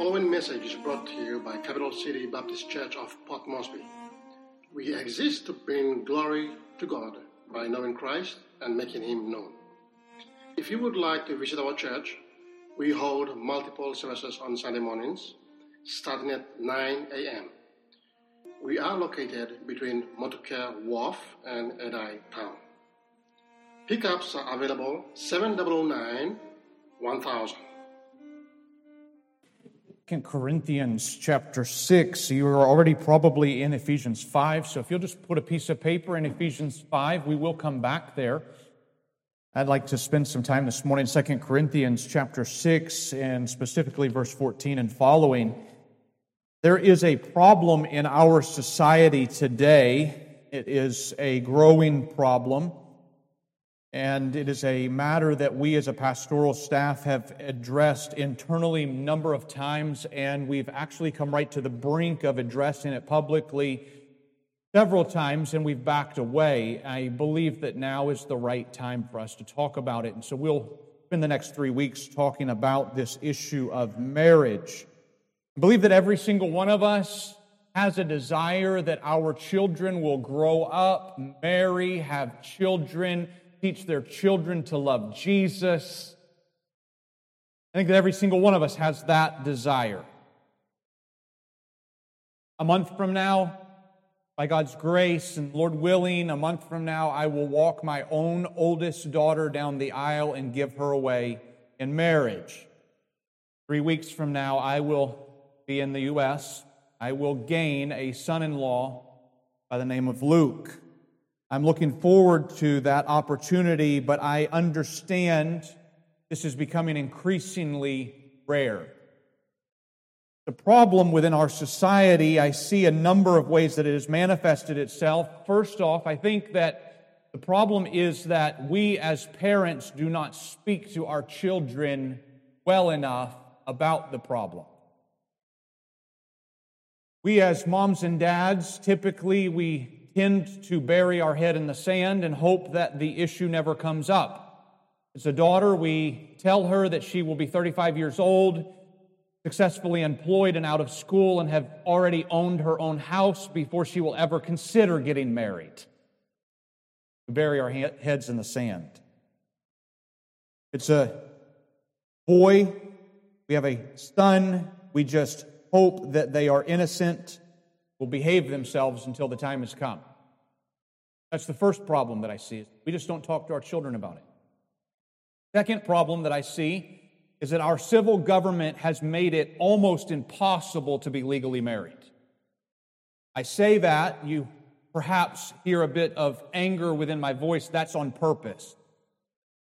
The following message is brought to you by Capital City Baptist Church of Port Moresby. We exist to bring glory to God by knowing Christ and making Him known. If you would like to visit our church, we hold multiple services on Sunday mornings, starting at 9 a.m. We are located between Motukere Wharf and Edai Town. Pickups are available 7009-1000. 2 Corinthians chapter 6, you are already probably in Ephesians 5, so if you'll just put a piece of paper in Ephesians 5, we will come back there. I'd like to spend some time this morning in 2 Corinthians chapter 6, and specifically verse 14 and following. There is a problem in our society today. It is a growing problem, and it is a matter that we as a pastoral staff have addressed internally a number of times, and we've actually come right to the brink of addressing it publicly several times, and we've backed away. I believe that now is the right time for us to talk about it, and so we'll spend the next 3 weeks talking about this issue of marriage. I believe that every single one of us has a desire that our children will grow up, marry, have children, teach their children to love Jesus. I think that every single one of us has that desire. A month from now, by God's grace and Lord willing, a month from now, I will walk my own oldest daughter down the aisle and give her away in marriage. 3 weeks from now, I will be in the U.S. I will gain a son-in-law by the name of Luke. I'm looking forward to that opportunity, but I understand this is becoming increasingly rare. The problem within our society, I see a number of ways that it has manifested itself. First off, I think that the problem is that we as parents do not speak to our children well enough about the problem. We as moms and dads, typically we tend to bury our head in the sand and hope that the issue never comes up. As a daughter, we tell her that she will be 35 years old, successfully employed and out of school, and have already owned her own house before she will ever consider getting married. We bury our heads in the sand. It's a boy. We have a son. We just hope that they are innocent, will behave themselves until the time has come. That's the first problem that I see. We just don't talk to our children about it. Second problem that I see is that our civil government has made it almost impossible to be legally married. I say that, you perhaps hear a bit of anger within my voice. That's on purpose.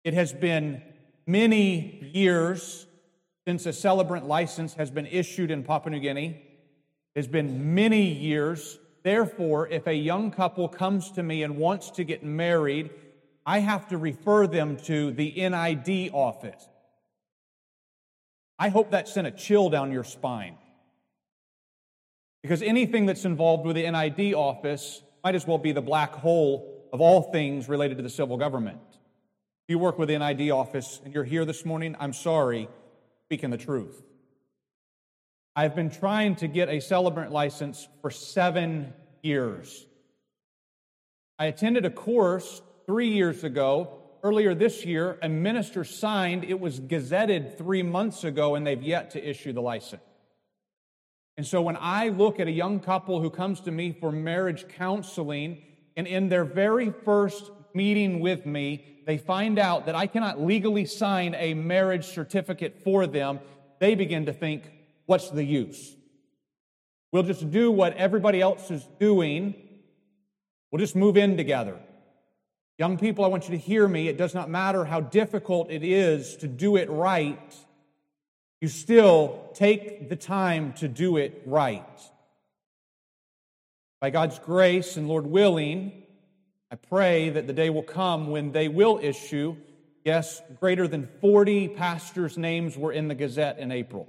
It has been many years since a celebrant license has been issued in Papua New Guinea. It's been many years. Therefore, if a young couple comes to me and wants to get married, I have to refer them to the NID office. I hope that sent a chill down your spine, because anything that's involved with the NID office might as well be the black hole of all things related to the civil government. If you work with the NID office and you're here this morning, I'm sorry, speaking the truth. I've been trying to get a celebrant license for 7 years. I attended a course 3 years ago. Earlier this year, a minister signed. It was gazetted 3 months ago, and they've yet to issue the license. And so when I look at a young couple who comes to me for marriage counseling, and in their very first meeting with me, they find out that I cannot legally sign a marriage certificate for them, they begin to think, what's the use? We'll just do what everybody else is doing. We'll just move in together. Young people, I want you to hear me. It does not matter how difficult it is to do it right. You still take the time to do it right. By God's grace and Lord willing, I pray that the day will come when they will issue. Yes, greater than 40 pastors' names were in the Gazette in April.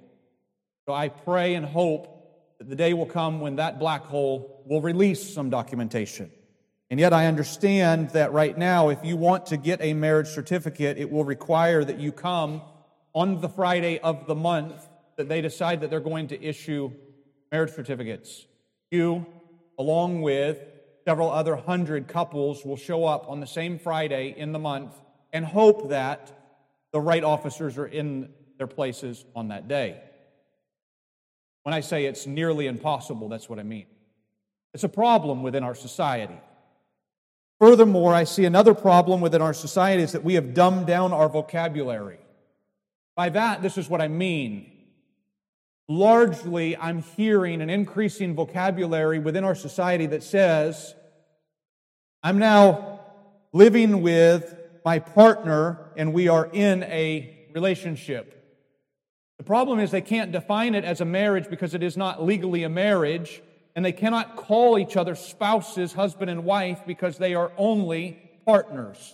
So I pray and hope that the day will come when that black hole will release some documentation. And yet I understand that right now, if you want to get a marriage certificate, it will require that you come on the Friday of the month that they decide that they're going to issue marriage certificates. You, along with several other hundred couples, will show up on the same Friday in the month and hope that the right officers are in their places on that day. When I say it's nearly impossible, that's what I mean. It's a problem within our society. Furthermore, I see another problem within our society is that we have dumbed down our vocabulary. By that, this is what I mean. Largely, I'm hearing an increasing vocabulary within our society that says, I'm now living with my partner and we are in a relationship. The problem is they can't define it as a marriage because it is not legally a marriage, and they cannot call each other spouses, husband and wife, because they are only partners.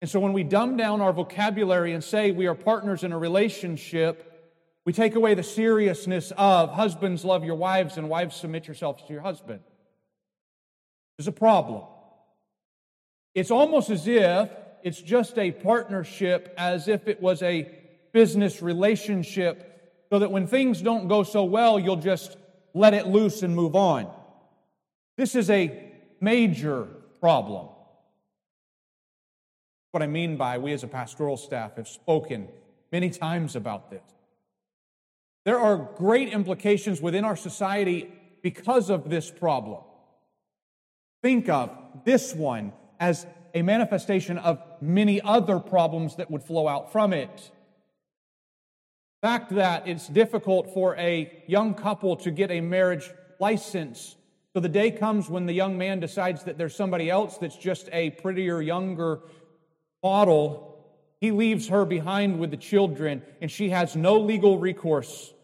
And so when we dumb down our vocabulary and say we are partners in a relationship, we take away the seriousness of husbands love your wives and wives submit yourselves to your husband. There's a problem. It's almost as if it's just a partnership, as if it was a business relationship, so that when things don't go so well, you'll just let it loose and move on. This is a major problem. What I mean by we as a pastoral staff have spoken many times about this. There are great implications within our society because of this problem. Think of this one as a manifestation of many other problems that would flow out from it. The fact that it's difficult for a young couple to get a marriage license, so the day comes when the young man decides that there's somebody else that's just a prettier, younger model. He leaves her behind with the children, and she has no legal recourse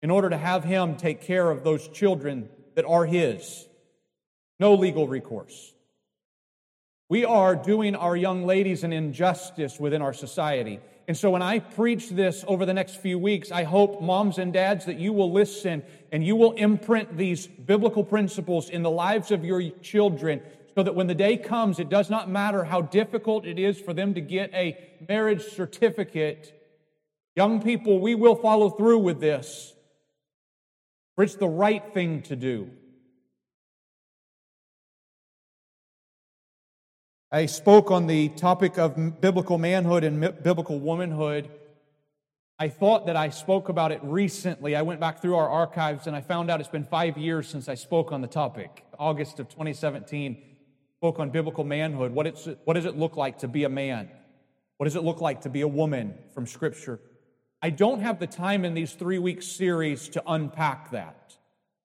in order to have him take care of those children that are his. No legal recourse. We are doing our young ladies an injustice within our society. And so when I preach this over the next few weeks, I hope, moms and dads, that you will listen and you will imprint these biblical principles in the lives of your children, so that when the day comes, it does not matter how difficult it is for them to get a marriage certificate. Young people, we will follow through with this, for it's the right thing to do. I spoke on the topic of biblical manhood and biblical womanhood. I thought that I spoke about it recently. I went back through our archives and I found out it's been 5 years since I spoke on the topic. August of 2017. Spoke on biblical manhood. What does it look like to be a man? What does it look like to be a woman from Scripture? I don't have the time in these 3-week series to unpack that.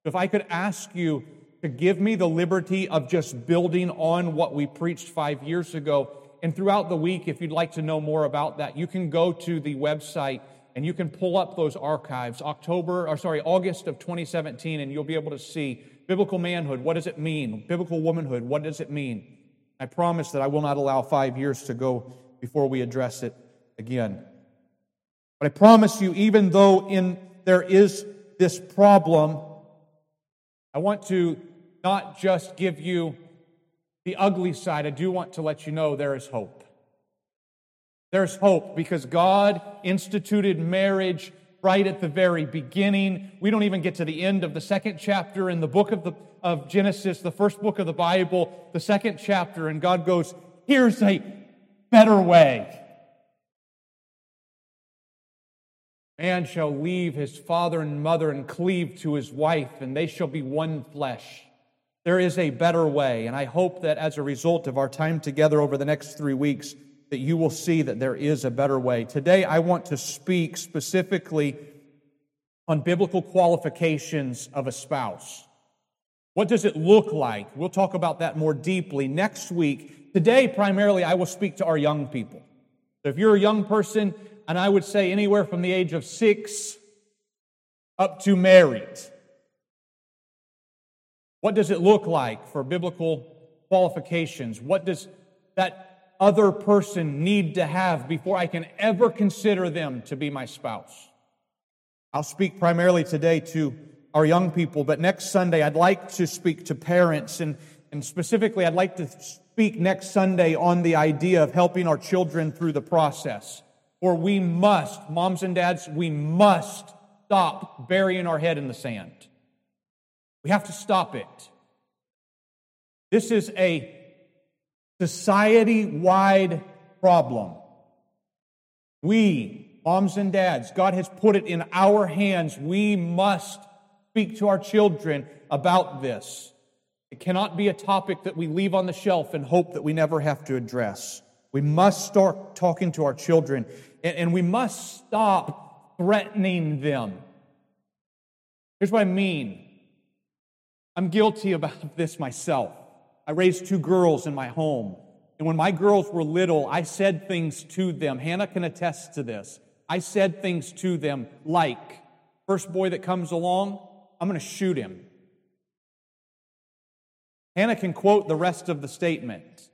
If I could ask you to give me the liberty of just building on what we preached 5 years ago, and throughout the week, if you'd like to know more about that, you can go to the website and you can pull up those archives, August of 2017, and you'll be able to see biblical manhood, what does it mean? Biblical womanhood, what does it mean? I promise that I will not allow 5 years to go before we address it again. But I promise you, even though there is this problem, I want to not just give you the ugly side. I do want to let you know there is hope. There's hope because God instituted marriage right at the very beginning. We don't even get to the end of the second chapter in the book of Genesis, the first book of the Bible, the second chapter, and God goes, here's a better way. Man shall leave his father and mother and cleave to his wife, and they shall be one flesh. There is a better way, and I hope that as a result of our time together over the next 3 weeks, that you will see that there is a better way. Today, I want to speak specifically on biblical qualifications of a spouse. What does it look like? We'll talk about that more deeply next week. Today, primarily, I will speak to our young people. So if you're a young person, and I would say anywhere from the age of 6 up to married, what does it look like for biblical qualifications? What does that other person need to have before I can ever consider them to be my spouse? I'll speak primarily today to our young people, but next Sunday I'd like to speak to parents, and specifically I'd like to speak next Sunday on the idea of helping our children through the process. or we must, moms and dads, we must stop burying our head in the sand. We have to stop it. This is a society-wide problem. We, moms and dads, God has put it in our hands. We must speak to our children about this. It cannot be a topic that we leave on the shelf and hope that we never have to address. We must start talking to our children, and we must stop threatening them. Here's what I mean. I'm guilty about this myself. I raised two girls in my home, and when my girls were little, I said things to them. Hannah can attest to this. I said things to them like, first boy that comes along, I'm going to shoot him. Hannah can quote the rest of the statement,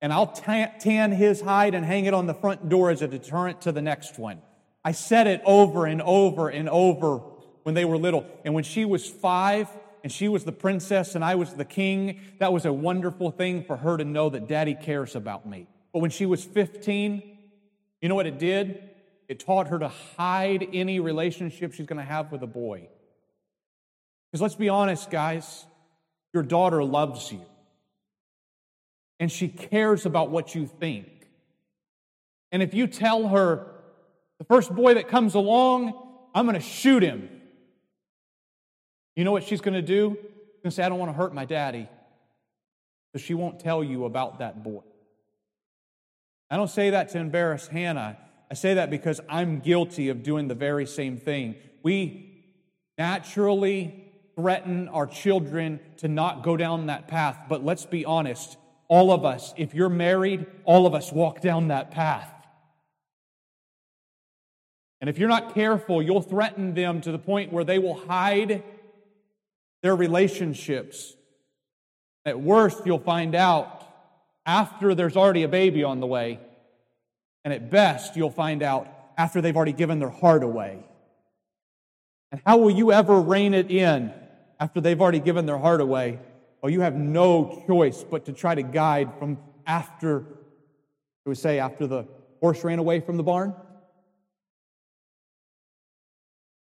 and I'll tan his hide and hang it on the front door as a deterrent to the next one. I said it over and over and over when they were little, and when she was 5, and she was the princess and I was the king, that was a wonderful thing for her to know that Daddy cares about me. But when she was 15, you know what it did? It taught her to hide any relationship she's going to have with a boy. Because let's be honest, guys, your daughter loves you. And she cares about what you think. And if you tell her, the first boy that comes along, I'm going to shoot him, you know what she's going to do? She's going to say, I don't want to hurt my daddy. So she won't tell you about that boy. I don't say that to embarrass Hannah. I say that because I'm guilty of doing the very same thing. We naturally threaten our children to not go down that path. But let's be honest, all of us, if you're married, all of us walk down that path. And if you're not careful, you'll threaten them to the point where they will hide their relationships. At worst, you'll find out after there's already a baby on the way. And at best, you'll find out after they've already given their heart away. And how will you ever rein it in after they've already given their heart away? Well, you have no choice but to try to guide from after, should we say, after the horse ran away from the barn?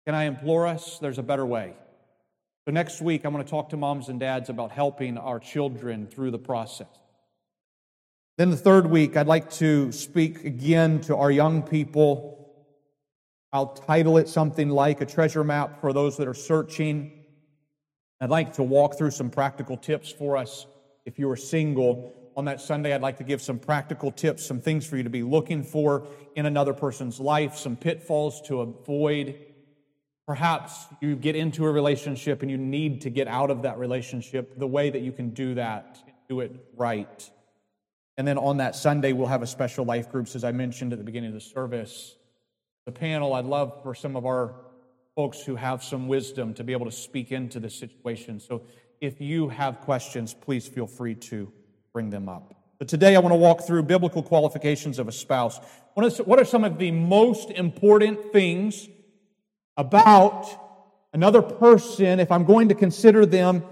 Can I implore us? There's a better way. So next week, I'm going to talk to moms and dads about helping our children through the process. Then the third week, I'd like to speak again to our young people. I'll title it something like a treasure map for those that are searching. I'd like to walk through some practical tips for us. If you are single on that Sunday, I'd like to give some practical tips, some things for you to be looking for in another person's life, some pitfalls to avoid. Perhaps you get into a relationship and you need to get out of that relationship. The way that you can do that, do it right. And then on that Sunday, we'll have a special life groups, as I mentioned at the beginning of the service. The panel, I'd love for some of our folks who have some wisdom to be able to speak into this situation. So if you have questions, please feel free to bring them up. But today I want to walk through biblical qualifications of a spouse. What are some of the most important things about another person if I'm going to consider them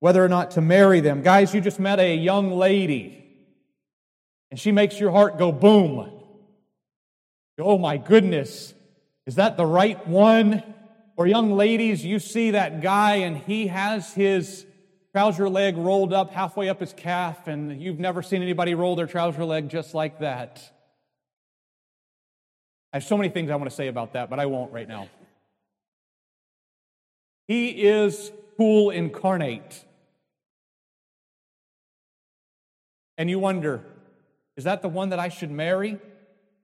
whether or not to marry them? Guys, you just met a young lady and she makes your heart go boom. Oh my goodness, is that the right one? Or young ladies, you see that guy and he has his trouser leg rolled up halfway up his calf and you've never seen anybody roll their trouser leg just like that. I have so many things I want to say about that, but I won't right now. He is cool incarnate. And you wonder, is that the one that I should marry?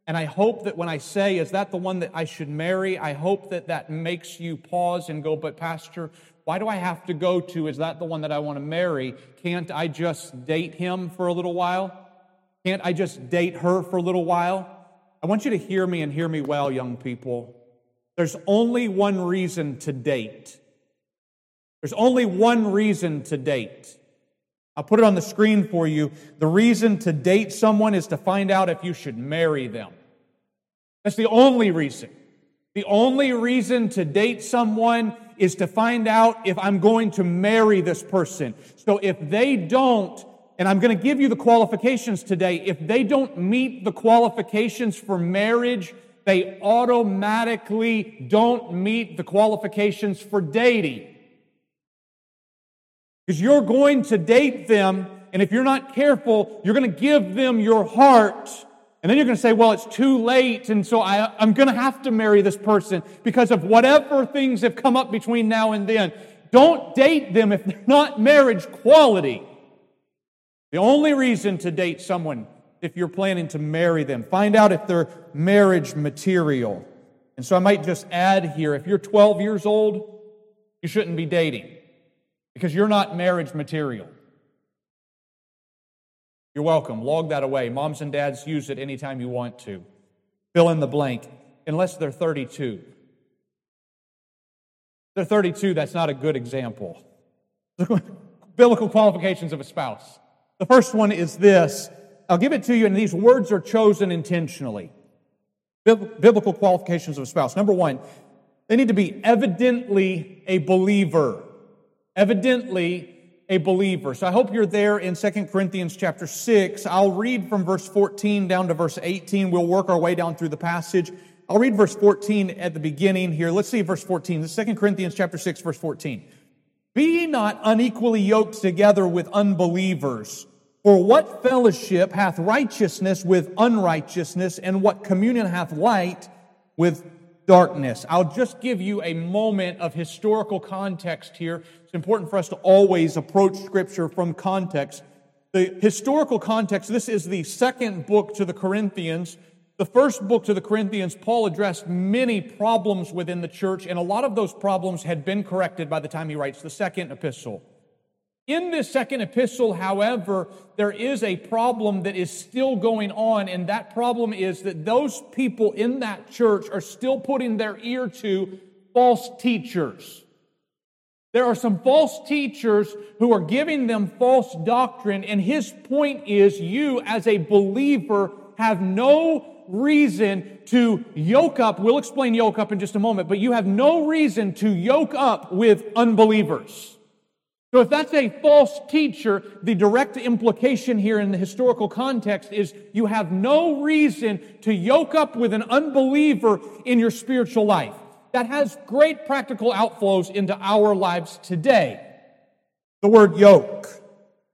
And I hope that when I say, is that the one that I should marry, I hope that that makes you pause and go, but Pastor, why do I have to go to, is that the one that I want to marry? Can't I just date him for a little while? Can't I just date her for a little while? I want you to hear me and hear me well, young people. There's only one reason to date. There's only one reason to date. I'll put it on the screen for you. The reason to date someone is to find out if you should marry them. That's the only reason. The only reason to date someone is to find out if I'm going to marry this person. So if they don't, And I'm going to give you the qualifications today. If they don't meet the qualifications for marriage, they automatically don't meet the qualifications for dating. Because you're going to date them, and if you're not careful, you're going to give them your heart. And then you're going to say, well, it's too late, and so I'm going to have to marry this person because of whatever things have come up between now and then. Don't date them if they're not marriage quality. The only reason to date someone if you're planning to marry them. Find out if they're marriage material. And so I might just add here, if you're 12 years old, you shouldn't be dating because you're not marriage material. You're welcome. Log that away. Moms and dads, use it anytime you want to. Fill in the blank. Unless they're 32. If they're 32, that's not a good example. Biblical qualifications of a spouse. The first one is this. I'll give it to you, and these words are chosen intentionally. Biblical qualifications of a spouse. Number one, they need to be evidently a believer. Evidently a believer. So I hope you're there in 2 Corinthians chapter 6. I'll read from verse 14 down to verse 18. We'll work our way down through the passage. I'll read verse 14 at the beginning here. Let's see verse 14. This is 2 Corinthians chapter 6, verse 14. Be ye not unequally yoked together with unbelievers. For what fellowship hath righteousness with unrighteousness, and what communion hath light with darkness? I'll just give you a moment of historical context here. It's important for us to always approach Scripture from context. The historical context, this is the second book to the Corinthians. The first book to the Corinthians, Paul addressed many problems within the church, and a lot of those problems had been corrected by the time he writes the second epistle. In this second epistle, however, there is a problem that is still going on, and that problem is that those people in that church are still putting their ear to false teachers. There are some false teachers who are giving them false doctrine, and his point is you, as a believer, have no reason to yoke up. We'll explain yoke up in just a moment, but you have no reason to yoke up with unbelievers. So if that's a false teacher, the direct implication here in the historical context is you have no reason to yoke up with an unbeliever in your spiritual life. That has great practical outflows into our lives today. The word yoke.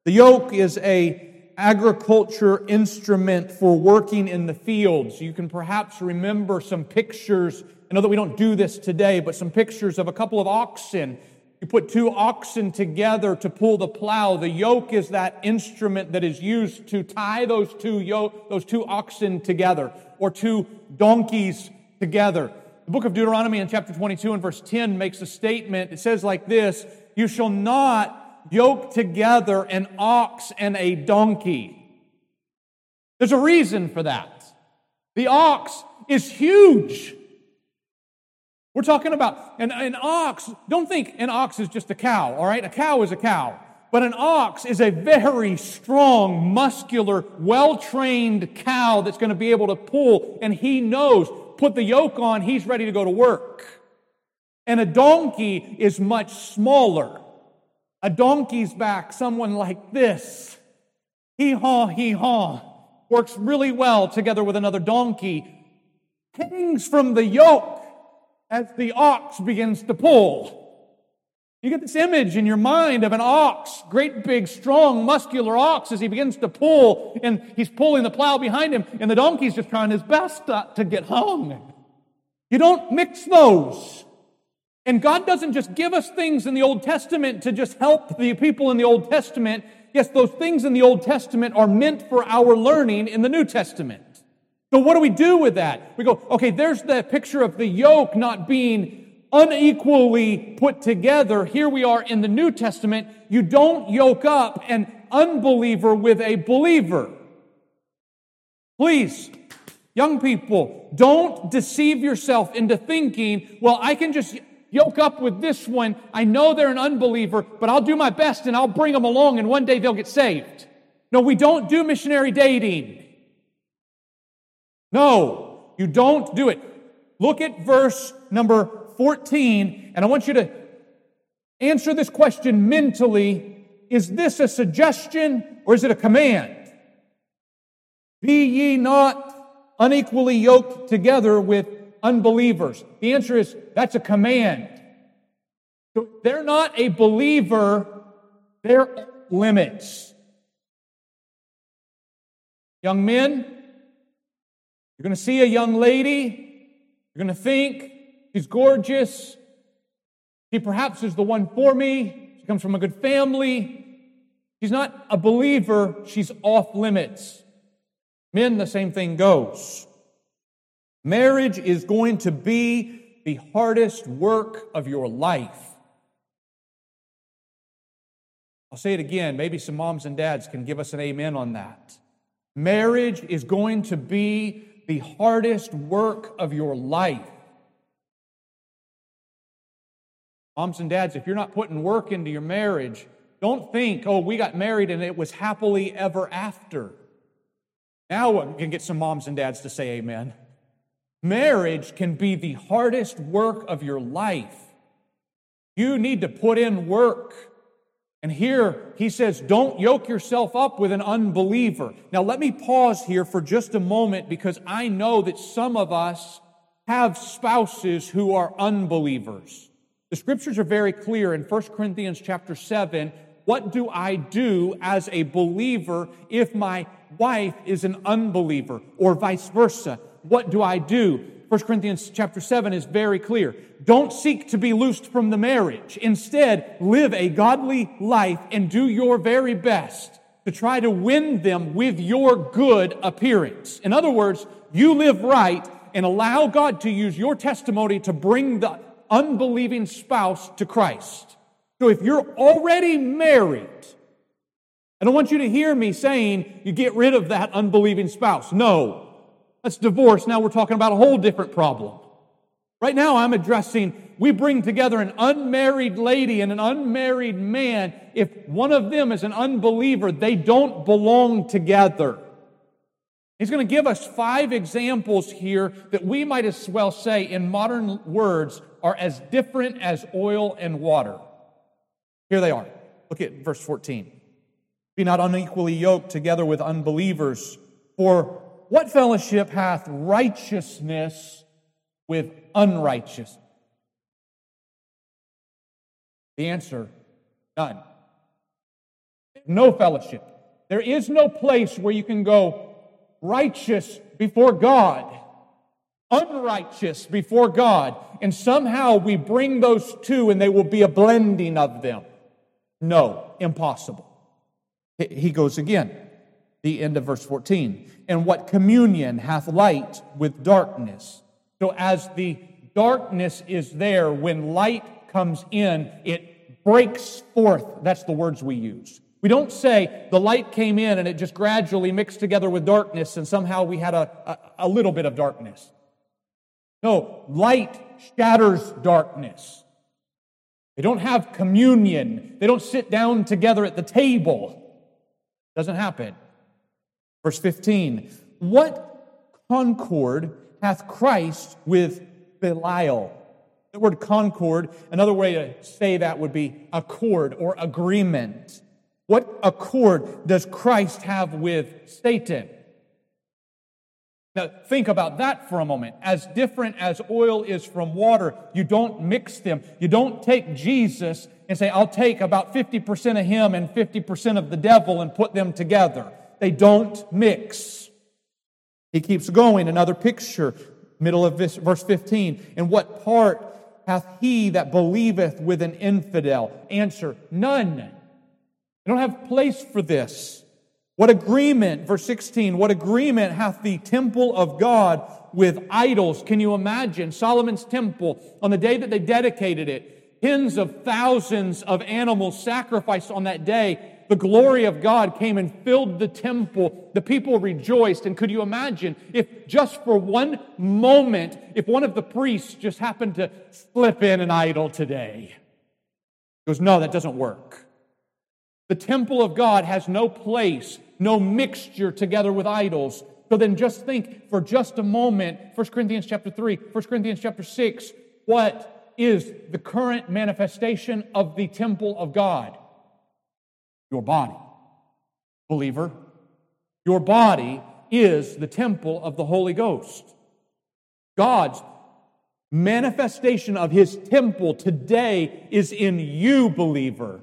The yoke is an agriculture instrument for working in the fields. You can perhaps remember some pictures. I know that we don't do this today, but some pictures of a couple of oxen. You put two oxen together to pull the plow. The yoke is that instrument that is used to tie those two oxen together, or two donkeys together. The book of Deuteronomy in chapter 22 and verse 10 makes a statement. It says like this, "You shall not yoke together an ox and a donkey." There's a reason for that. The ox is huge. We're talking about an ox. Don't think an ox is just a cow, all right? A cow is a cow. But an ox is a very strong, muscular, well-trained cow that's going to be able to pull, and he knows, put the yoke on, he's ready to go to work. And a donkey is much smaller. A donkey's back, someone like this. Hee-haw, hee-haw. Works really well together with another donkey. Hangs from the yoke as the ox begins to pull. You get this image in your mind of an ox, great big, strong, muscular ox as he begins to pull, and he's pulling the plow behind him, and the donkey's just trying his best not to get hung. You don't mix those. And God doesn't just give us things in the Old Testament to just help the people in the Old Testament. Yes, those things in the Old Testament are meant for our learning in the New Testament. So what do we do with that? We go, okay, there's the picture of the yoke not being unequally put together. Here we are in the New Testament. You don't yoke up an unbeliever with a believer. Please, young people, don't deceive yourself into thinking, well, I can just yoke up with this one. I know they're an unbeliever, but I'll do my best and I'll bring them along and one day they'll get saved. No, we don't do missionary dating. No, you don't do it. Look at verse number 14, and I want you to answer this question mentally is this a suggestion or is it a command? Be ye not unequally yoked together with unbelievers. The answer is that's a command. So they're not a believer, they're limits. Young men, you're going to see a young lady, you're going to think she's gorgeous, she perhaps is the one for me, she comes from a good family. She's not a believer, she's off limits. Men, the same thing goes. Marriage is going to be the hardest work of your life. I'll say it again. Maybe some moms and dads can give us an amen on that. Marriage is going to be the hardest work of your life. Moms and dads, if you're not putting work into your marriage, don't think, oh, we got married and it was happily ever after. Now we can get some moms and dads to say amen. Marriage can be the hardest work of your life. You need to put in work. And here he says, don't yoke yourself up with an unbeliever. Now let me pause here for just a moment because I know that some of us have spouses who are unbelievers. The scriptures are very clear in 1 Corinthians chapter 7. What do I do as a believer if my wife is an unbeliever, or vice versa? What do I do? 1 Corinthians chapter 7 is very clear. Don't seek to be loosed from the marriage. Instead, live a godly life and do your very best to try to win them with your good appearance. In other words, you live right and allow God to use your testimony to bring the unbelieving spouse to Christ. So if you're already married, I don't want you to hear me saying you get rid of that unbelieving spouse. No. That's divorce. Now we're talking about a whole different problem. Right now I'm addressing, we bring together an unmarried lady and an unmarried man. If one of them is an unbeliever, they don't belong together. He's going to give us 5 examples here that we might as well say in modern words are as different as oil and water. Here they are. Look at verse 14. Be not unequally yoked together with unbelievers, for what fellowship hath righteousness with unrighteousness? The answer, none. No fellowship. There is no place where you can go righteous before God, unrighteous before God, and somehow we bring those two and they will be a blending of them. No, impossible. He goes again. The end of verse 14. And what communion hath light with darkness? So as the darkness is there, when light comes in, it breaks forth. That's the words we use. We don't say the light came in and it just gradually mixed together with darkness and somehow we had a little bit of darkness. No, light shatters darkness. They don't have communion. They don't sit down together at the table. Doesn't happen. Verse 15, what concord hath Christ with Belial? The word concord, another way to say that would be accord or agreement. What accord does Christ have with Satan? Now think about that for a moment. As different as oil is from water, you don't mix them. You don't take Jesus and say, I'll take about 50% of him and 50% of the devil and put them together. They don't mix. He keeps going. Another picture, middle of verse 15. And what part hath he that believeth with an infidel? Answer, none. They don't have place for this. What agreement, verse 16, what agreement hath the temple of God with idols? Can you imagine Solomon's temple on the day that they dedicated it? Tens of thousands of animals sacrificed on that day. The glory of God came and filled the temple. The people rejoiced. And could you imagine if just for one moment, if one of the priests just happened to slip in an idol today? He goes, no, that doesn't work. The temple of God has no place, no mixture together with idols. So then just think for just a moment, 1 Corinthians chapter 3, 1 Corinthians chapter 6, what is the current manifestation of the temple of God? your body. Believer, your body is the temple of the Holy Ghost. God's manifestation of His temple today is in you, believer.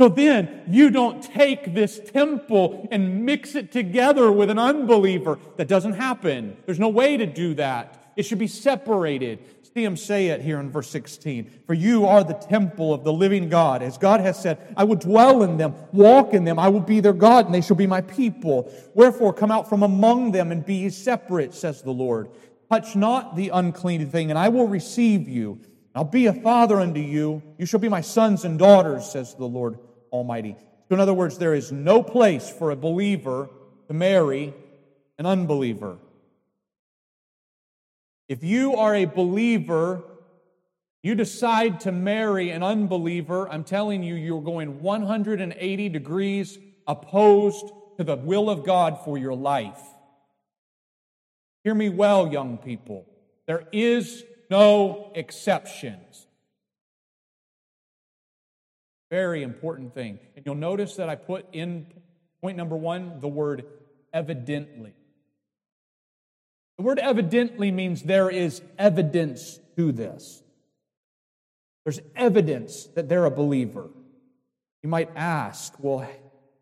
So then, you don't take this temple and mix it together with an unbeliever. That doesn't happen. There's no way to do that. It should be separated. See him say it here in verse 16. For you are the temple of the living God. As God has said, I will dwell in them, walk in them. I will be their God, and they shall be my people. Wherefore, come out from among them and be ye separate, says the Lord. Touch not the unclean thing, and I will receive you. I'll be a father unto you. You shall be my sons and daughters, says the Lord Almighty. So in other words, there is no place for a believer to marry an unbeliever. If you are a believer, you decide to marry an unbeliever, I'm telling you, you're going 180 degrees opposed to the will of God for your life. Hear me well, young people. There is no exceptions. Very important thing. And you'll notice that I put in point number one, the word evidently. The word evidently means there is evidence to this. There's evidence that they're a believer. You might ask, well,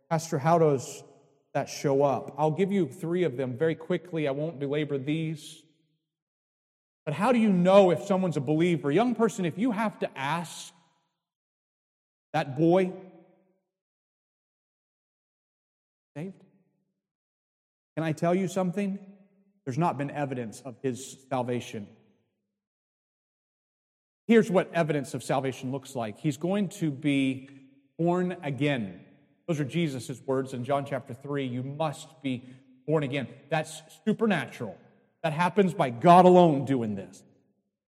Pastor, how does that show up? I'll give you three of them very quickly. I won't belabor these. But how do you know if someone's a believer? Young person, if you have to ask that boy, saved? Can I tell you something? There's not been evidence of his salvation. Here's what evidence of salvation looks like. He's going to be born again. Those are Jesus' words in John chapter 3. You must be born again. That's supernatural. That happens by God alone doing this.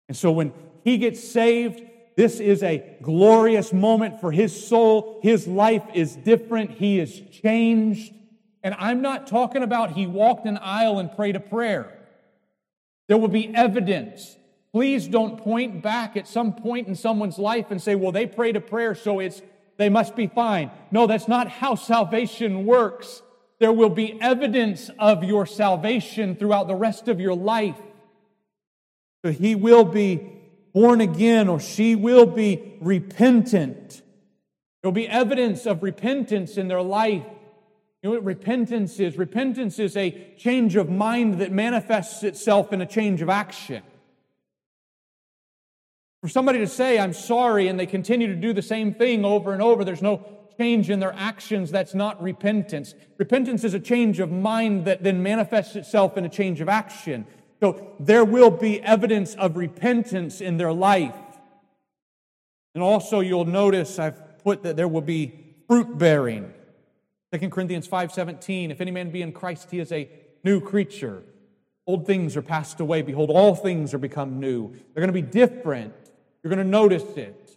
And so when he gets saved, this is a glorious moment for his soul. His life is different. He is changed. And I'm not talking about he walked an aisle and prayed a prayer. There will be evidence. Please don't point back at some point in someone's life and say, well, they prayed a prayer, so they must be fine. No, that's not how salvation works. There will be evidence of your salvation throughout the rest of your life. So he will be born again, or she will be repentant. There will be evidence of repentance in their life. You know what repentance is? Repentance is a change of mind that manifests itself in a change of action. For somebody to say, I'm sorry, and they continue to do the same thing over and over, there's no change in their actions, that's not repentance. Repentance is a change of mind that then manifests itself in a change of action. So there will be evidence of repentance in their life. And also you'll notice I've put that there will be fruit bearing. 2 Corinthians 5:17, if any man be in Christ, he is a new creature. Old things are passed away. Behold, all things are become new. They're going to be different. You're going to notice it.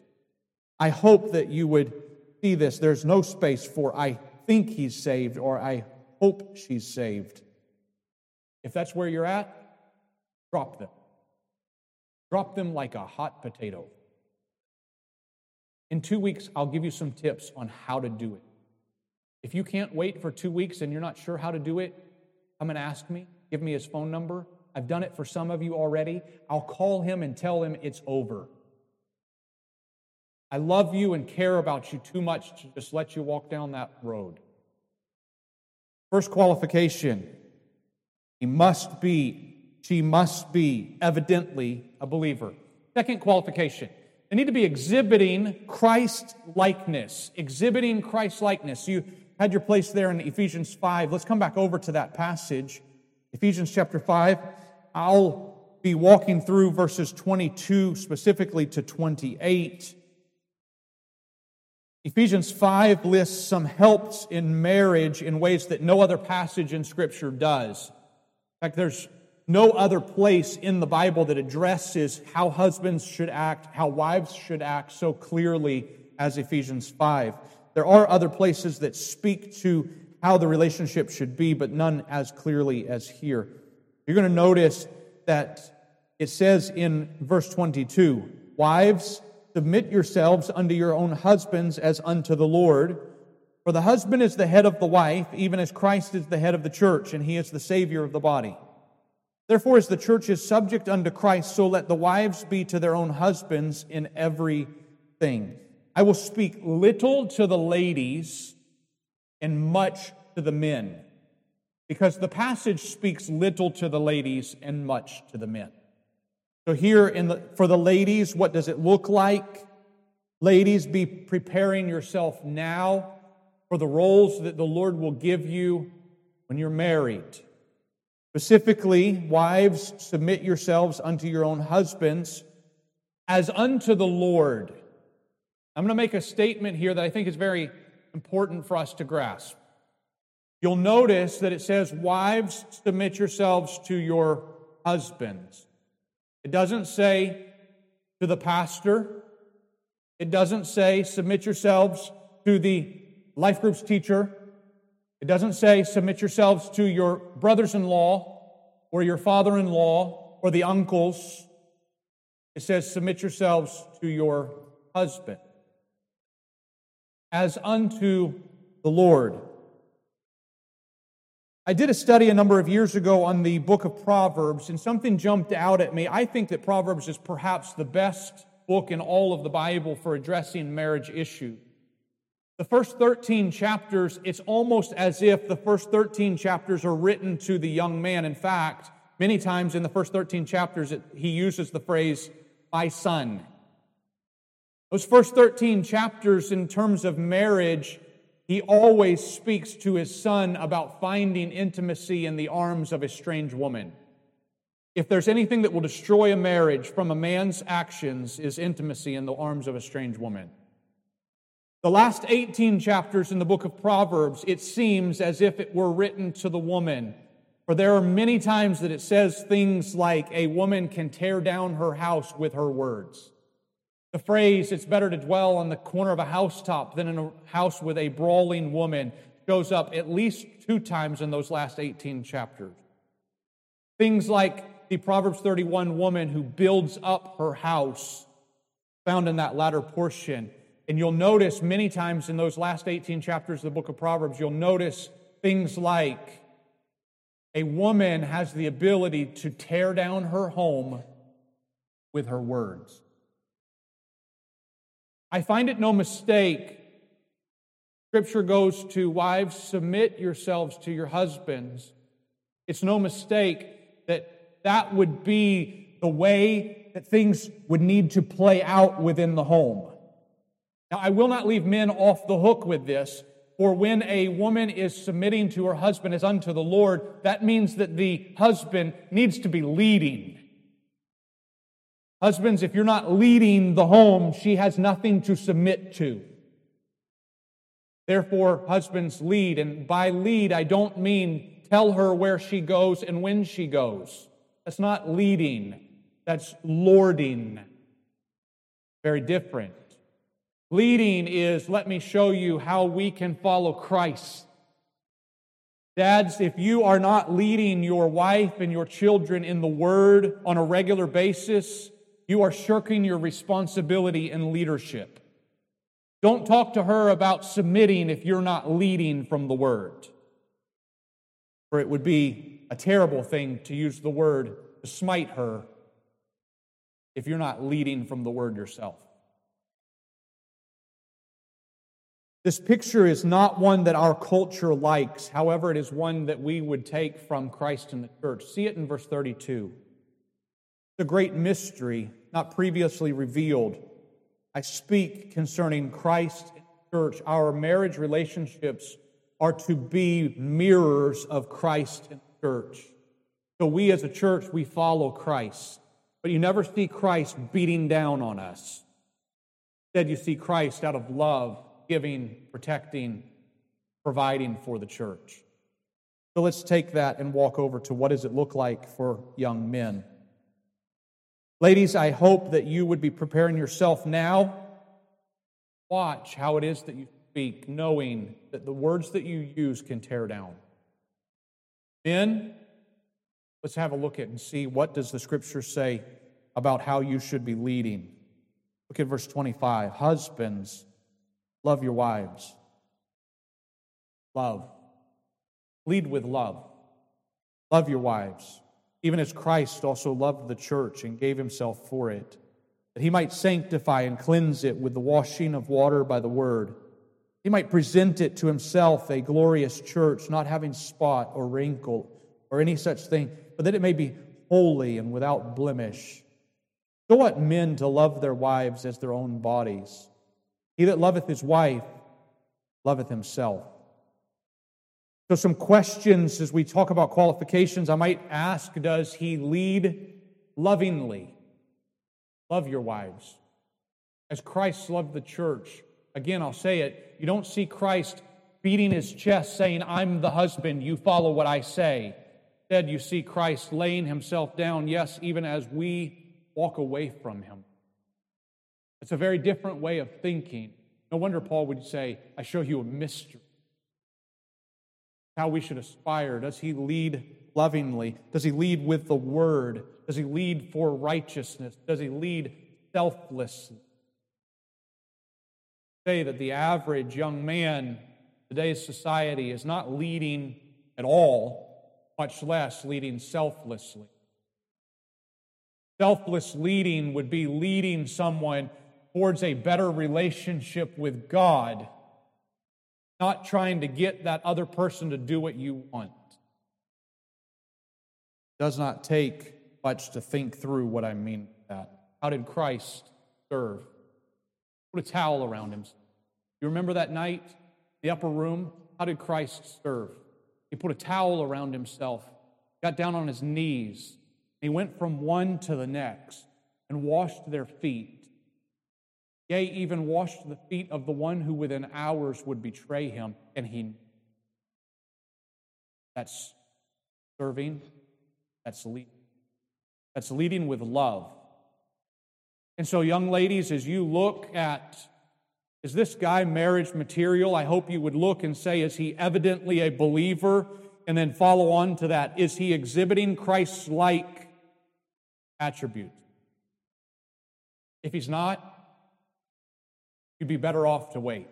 I hope that you would see this. There's no space for I think he's saved or I hope she's saved. If that's where you're at, drop them. Drop them like a hot potato. In 2 weeks, I'll give you some tips on how to do it. If you can't wait for 2 weeks and you're not sure how to do it, come and ask me. Give me his phone number. I've done it for some of you already. I'll call him and tell him it's over. I love you and care about you too much to just let you walk down that road. First qualification, she must be evidently a believer. Second qualification, they need to be exhibiting Christ-likeness. Exhibiting Christ-likeness. You had your place there in Ephesians 5. Let's come back over to that passage. Ephesians chapter 5. I'll be walking through verses 22 specifically to 28. Ephesians 5 lists some helps in marriage in ways that no other passage in Scripture does. In fact, there's no other place in the Bible that addresses how husbands should act, how wives should act so clearly as Ephesians 5. There are other places that speak to how the relationship should be, but none as clearly as here. You're going to notice that it says in verse 22, wives, submit yourselves unto your own husbands as unto the Lord. For the husband is the head of the wife, even as Christ is the head of the church, and he is the Savior of the body. Therefore, as the church is subject unto Christ, so let the wives be to their own husbands in everything. I will speak little to the ladies and much to the men, because the passage speaks little to the ladies and much to the men. So here, for the ladies, what does it look like? Ladies, be preparing yourself now for the roles that the Lord will give you when you're married. Specifically, wives, submit yourselves unto your own husbands as unto the Lord. I'm going to make a statement here that I think is very important for us to grasp. You'll notice that it says, wives, submit yourselves to your husbands. It doesn't say to the pastor. It doesn't say, submit yourselves to the life group's teacher. It doesn't say, submit yourselves to your brothers-in-law or your father-in-law or the uncles. It says, submit yourselves to your husband as unto the Lord. I did a study a number of years ago on the book of Proverbs, and something jumped out at me. I think that Proverbs is perhaps the best book in all of the Bible for addressing marriage issues. The first 13 chapters, it's almost as if the first 13 chapters are written to the young man. In fact, many times in the first 13 chapters, he uses the phrase, my son. Those first 13 chapters in terms of marriage, he always speaks to his son about finding intimacy in the arms of a strange woman. If there's anything that will destroy a marriage from a man's actions, is intimacy in the arms of a strange woman. The last 18 chapters in the book of Proverbs, it seems as if it were written to the woman. For there are many times that it says things like, a woman can tear down her house with her words. The phrase, it's better to dwell on the corner of a housetop than in a house with a brawling woman, shows up at least 2 times in those last 18 chapters. Things like the Proverbs 31 woman who builds up her house, found in that latter portion. And you'll notice many times in those last 18 chapters of the book of Proverbs, you'll notice things like a woman has the ability to tear down her home with her words. I find it no mistake. Scripture goes to wives, submit yourselves to your husbands. It's no mistake that would be the way that things would need to play out within the home. Now, I will not leave men off the hook with this, for when a woman is submitting to her husband as unto the Lord, that means that the husband needs to be leading. Husbands, if you're not leading the home, she has nothing to submit to. Therefore, husbands, lead. And by lead, I don't mean tell her where she goes and when she goes. That's not leading. That's lording. Very different. Leading is, let me show you how we can follow Christ. Dads, if you are not leading your wife and your children in the Word on a regular basis, you are shirking your responsibility in leadership. Don't talk to her about submitting if you're not leading from the Word. For it would be a terrible thing to use the Word to smite her if you're not leading from the Word yourself. This picture is not one that our culture likes. However, it is one that we would take from Christ and the church. See it in verse 32. The great mystery, not previously revealed. I speak concerning Christ and the church. Our marriage relationships are to be mirrors of Christ and the church. So we as a church, we follow Christ. But you never see Christ beating down on us. Instead, you see Christ out of love, giving, protecting, providing for the church. So let's take that and walk over to what does it look like for young men. Ladies, I hope that you would be preparing yourself now. Watch how it is that you speak, knowing that the words that you use can tear down. Men, let's have a look at and see what does the Scripture say about how you should be leading. Look at verse 25. Husbands, love your wives, love. Lead with love. Love your wives, even as Christ also loved the church and gave himself for it, that he might sanctify and cleanse it with the washing of water by the word. He might present it to himself a glorious church, not having spot or wrinkle or any such thing, but that it may be holy and without blemish. So ought men to love their wives as their own bodies. He that loveth his wife loveth himself. So some questions as we talk about qualifications, I might ask, does he lead lovingly? Love your wives. As Christ loved the church, again, I'll say it, you don't see Christ beating his chest saying, I'm the husband, you follow what I say. Instead, you see Christ laying himself down, yes, even as we walk away from him. It's a very different way of thinking. No wonder Paul would say, I show you a mystery. How we should aspire. Does he lead lovingly? Does he lead with the word? Does he lead for righteousness? Does he lead selflessly? Say that the average young man in today's society is not leading at all, much less leading selflessly. Selfless leading would be leading someone towards a better relationship with God, not trying to get that other person to do what you want. It does not take much to think through what I mean by that. How did Christ serve? Put a towel around him. You remember that night, the upper room? How did Christ serve? He put a towel around himself, got down on his knees, and he went from one to the next and washed their feet. Yea, even washed the feet of the one who within hours would betray him, and he knew. That's serving. That's leading. That's leading with love. And so, young ladies, as you look at, is this guy marriage material? I hope you would look and say, is he evidently a believer? And then follow on to that. Is he exhibiting Christ-like attributes? If he's not, you'd be better off to wait.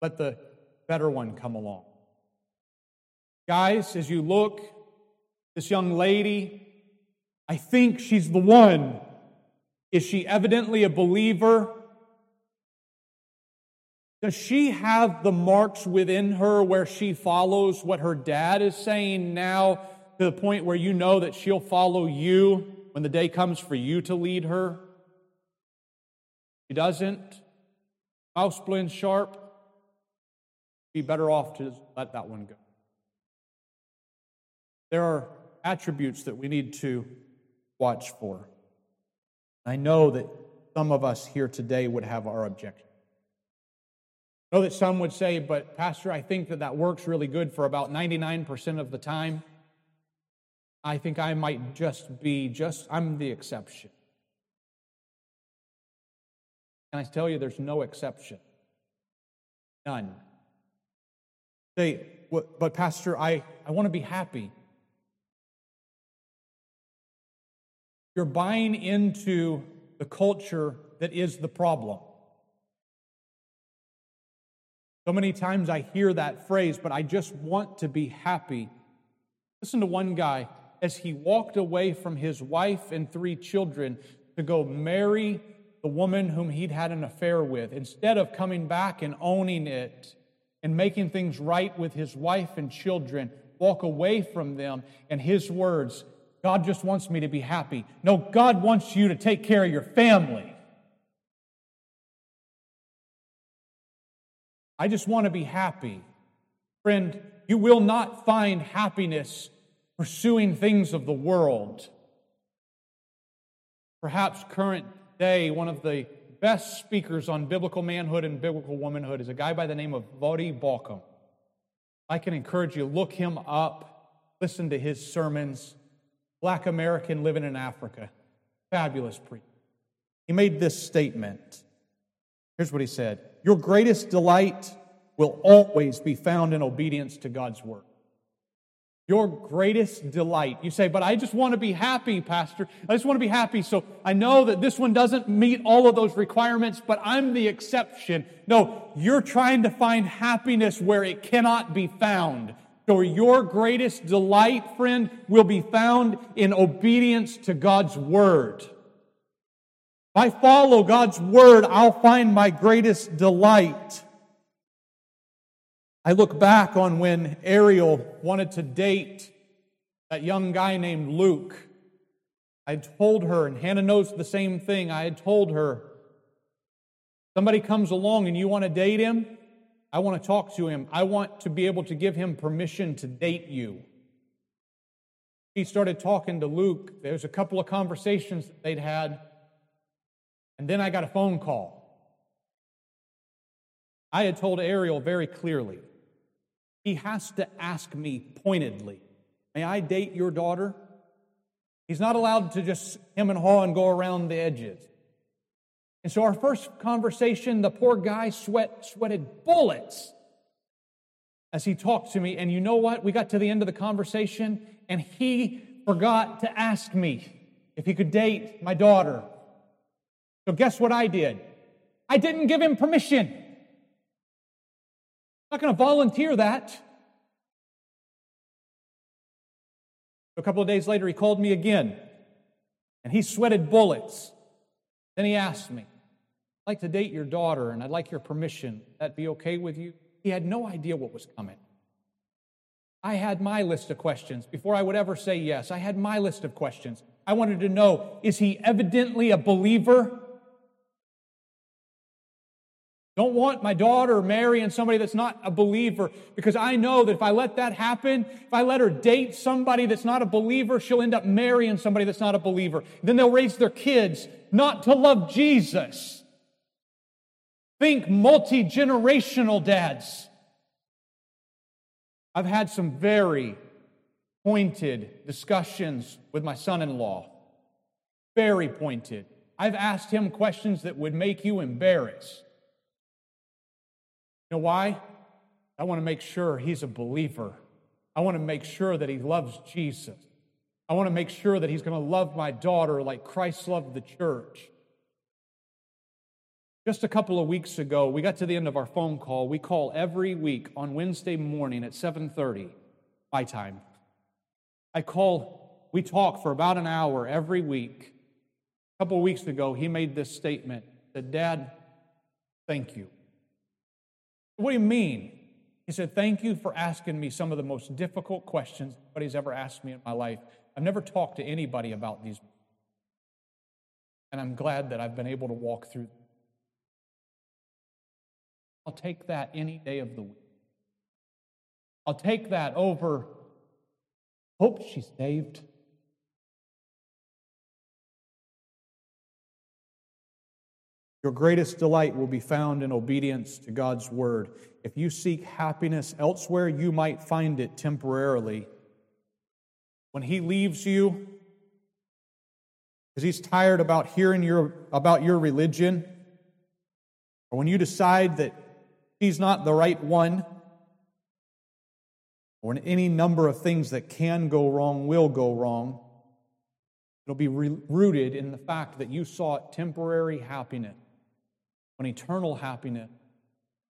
Let the better one come along. Guys, as you look, this young lady, I think she's the one. Is she evidently a believer? Does she have the marks within her where she follows what her dad is saying now to the point where you know that she'll follow you when the day comes for you to lead her? She doesn't. Mouse blend sharp. Be better off to let that one go. There are attributes that we need to watch for. I know that some of us here today would have our objections. I know that some would say, but Pastor, I think that works really good for about 99% of the time. I think I might just be, I'm the exception. Can I tell you there's no exception? None. Say, but Pastor, I want to be happy. You're buying into the culture that is the problem. So many times I hear that phrase, but I just want to be happy. Listen to one guy as he walked away from his wife and 3 children to go marry the woman whom he'd had an affair with. Instead of coming back and owning it and making things right with his wife and children, walk away from them, and his words, God just wants me to be happy. No, God wants you to take care of your family. I just want to be happy. Friend, you will not find happiness pursuing things of the world. Perhaps current day, one of the best speakers on biblical manhood and biblical womanhood is a guy by the name of Voddie Baucham. I can encourage you, look him up, listen to his sermons. Black American living in Africa. Fabulous preacher. He made this statement. Here's what he said. Your greatest delight will always be found in obedience to God's word. Your greatest delight. You say, but I just want to be happy, Pastor. I just want to be happy. So I know that this one doesn't meet all of those requirements, but I'm the exception. No, you're trying to find happiness where it cannot be found. So your greatest delight, friend, will be found in obedience to God's word. If I follow God's word, I'll find my greatest delight. I look back on when Ariel wanted to date that young guy named Luke. I had told her, and Hannah knows the same thing, I had told her, somebody comes along and you want to date him, I want to talk to him. I want to be able to give him permission to date you. He started talking to Luke. There's a couple of conversations that they'd had, and then I got a phone call. I had told Ariel very clearly, he has to ask me pointedly, may I date your daughter? He's not allowed to just hem and haw and go around the edges. And so our first conversation, the poor guy sweated bullets as he talked to me. And you know what? We got to the end of the conversation and he forgot to ask me if he could date my daughter. So guess what I did? I didn't give him permission. I'm not going to volunteer that. A couple of days later, he called me again, and he sweated bullets. Then he asked me, I'd like to date your daughter, and I'd like your permission. Would that be okay with you? He had no idea what was coming. I had my list of questions. Before I would ever say yes, I had my list of questions. I wanted to know, is he evidently a believer? Don't want my daughter marrying somebody that's not a believer, because I know that if I let that happen, if I let her date somebody that's not a believer, she'll end up marrying somebody that's not a believer. Then they'll raise their kids not to love Jesus. Think multi-generational dads. I've had some very pointed discussions with my son-in-law. Very pointed. I've asked him questions that would make you embarrassed. You know why? I want to make sure he's a believer. I want to make sure that he loves Jesus. I want to make sure that he's going to love my daughter like Christ loved the church. Just a couple of weeks ago, we got to the end of our phone call. We call every week on Wednesday morning at 7:30, my time. We talk for about an hour every week. A couple of weeks ago, he made this statement that, Dad, thank you. What do you mean? He said, thank you for asking me some of the most difficult questions anybody's ever asked me in my life. I've never talked to anybody about these. And I'm glad that I've been able to walk through them. I'll take that any day of the week. I'll take that over, hope she's saved. Your greatest delight will be found in obedience to God's word. If you seek happiness elsewhere, you might find it temporarily. When he leaves you, because he's tired about hearing about your religion, or when you decide that he's not the right one, or in any number of things that can go wrong will go wrong, it'll be rooted in the fact that you sought temporary happiness. When eternal happiness,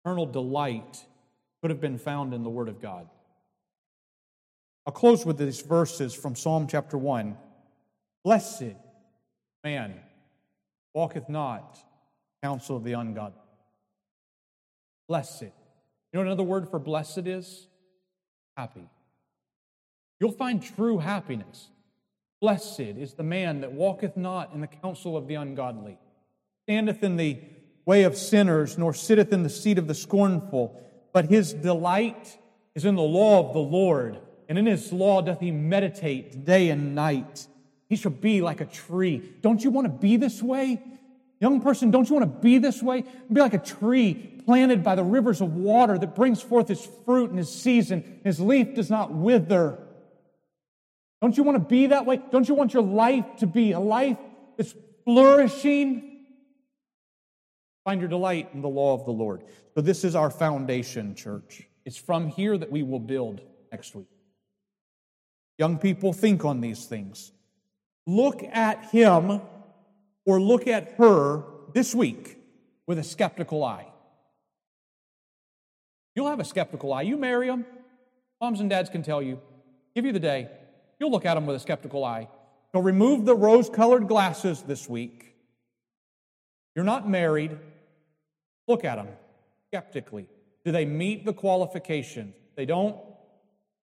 eternal delight could have been found in the Word of God. I'll close with these verses from Psalm chapter 1. Blessed man walketh not in the counsel of the ungodly. Blessed. You know what another word for blessed is? Happy. You'll find true happiness. Blessed is the man that walketh not in the counsel of the ungodly, standeth in the way of sinners, nor sitteth in the seat of the scornful. But his delight is in the law of the Lord, and in his law doth he meditate day and night. He shall be like a tree. Don't you want to be this way? Young person, don't you want to be this way? Be like a tree planted by the rivers of water that brings forth his fruit in his season. His leaf does not wither. Don't you want to be that way? Don't you want your life to be a life that's flourishing? Find your delight in the law of the Lord. So this is our foundation, church. It's from here that we will build next week. Young people, think on these things. Look at him or look at her this week with a skeptical eye. You'll have a skeptical eye. You marry them. Moms and dads can tell you. Give you the day. You'll look at them with a skeptical eye. So remove the rose-colored glasses this week. You're not married. Look at them skeptically. Do they meet the qualifications? If they don't,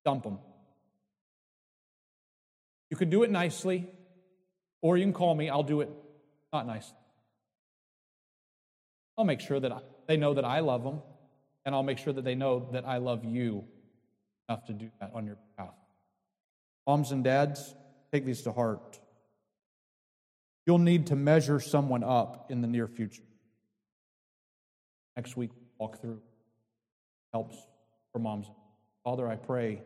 dump them. You can do it nicely, or you can call me. I'll do it not nicely. I'll make sure that they know that I love them, and I'll make sure that they know that I love you enough to do that on your behalf. Moms and dads, take these to heart. You'll need to measure someone up in the near future. Next week, walk through. Helps for moms. Father, I pray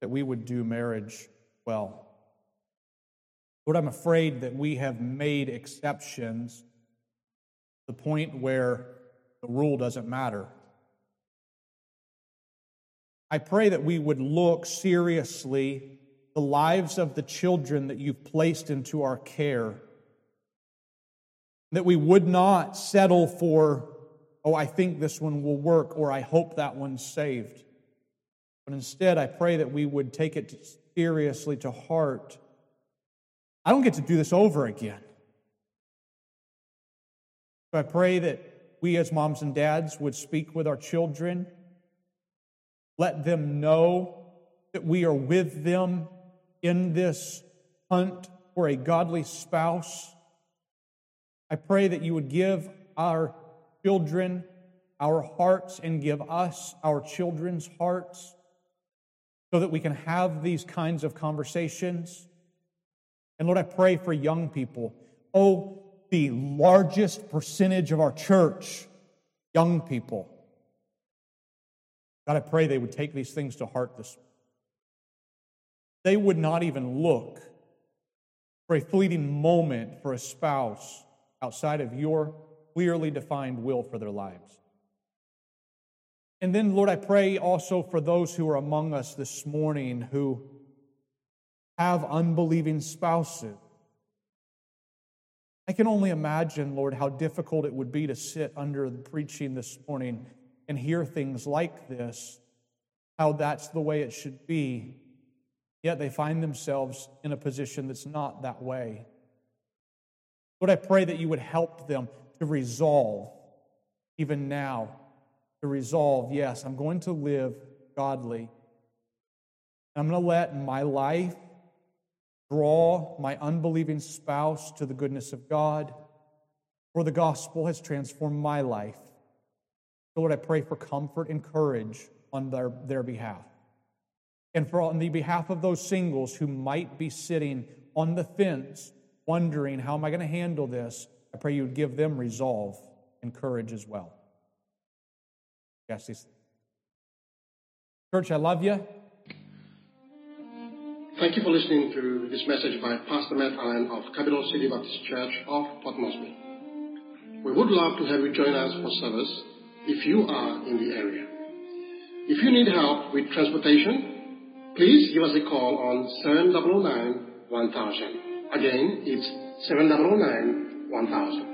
that we would do marriage well. Lord, I'm afraid that we have made exceptions to the point where the rule doesn't matter. I pray that we would look seriously the lives of the children that you've placed into our care, that we would not settle for, oh, I think this one will work, or I hope that one's saved. But instead, I pray that we would take it seriously to heart. I don't get to do this over again. So I pray that we as moms and dads would speak with our children, let them know that we are with them in this hunt for a godly spouse. I pray that you would give our children our hearts and give us our children's hearts so that we can have these kinds of conversations. And Lord, I pray for young people. Oh, the largest percentage of our church, young people. God, I pray they would take these things to heart this morning. They would not even look for a fleeting moment for a spouse outside of your clearly defined will for their lives. And then, Lord, I pray also for those who are among us this morning who have unbelieving spouses. I can only imagine, Lord, how difficult it would be to sit under the preaching this morning and hear things like this, how that's the way it should be, yet they find themselves in a position that's not that way. Lord, I pray that you would help them to resolve, even now, to resolve, yes, I'm going to live godly. I'm going to let my life draw my unbelieving spouse to the goodness of God, for the gospel has transformed my life. So Lord, I pray for comfort and courage on their behalf. And for on the behalf of those singles who might be sitting on the fence, wondering, how am I going to handle this? I pray you would give them resolve and courage as well. Yes, Church, I love you. Thank you for listening to this message by Pastor Matt Allen of Capital City Baptist Church of Port Moresby. We would love to have you join us for service if you are in the area. If you need help with transportation, please give us a call on 709-1000. Again, it's 709-1000.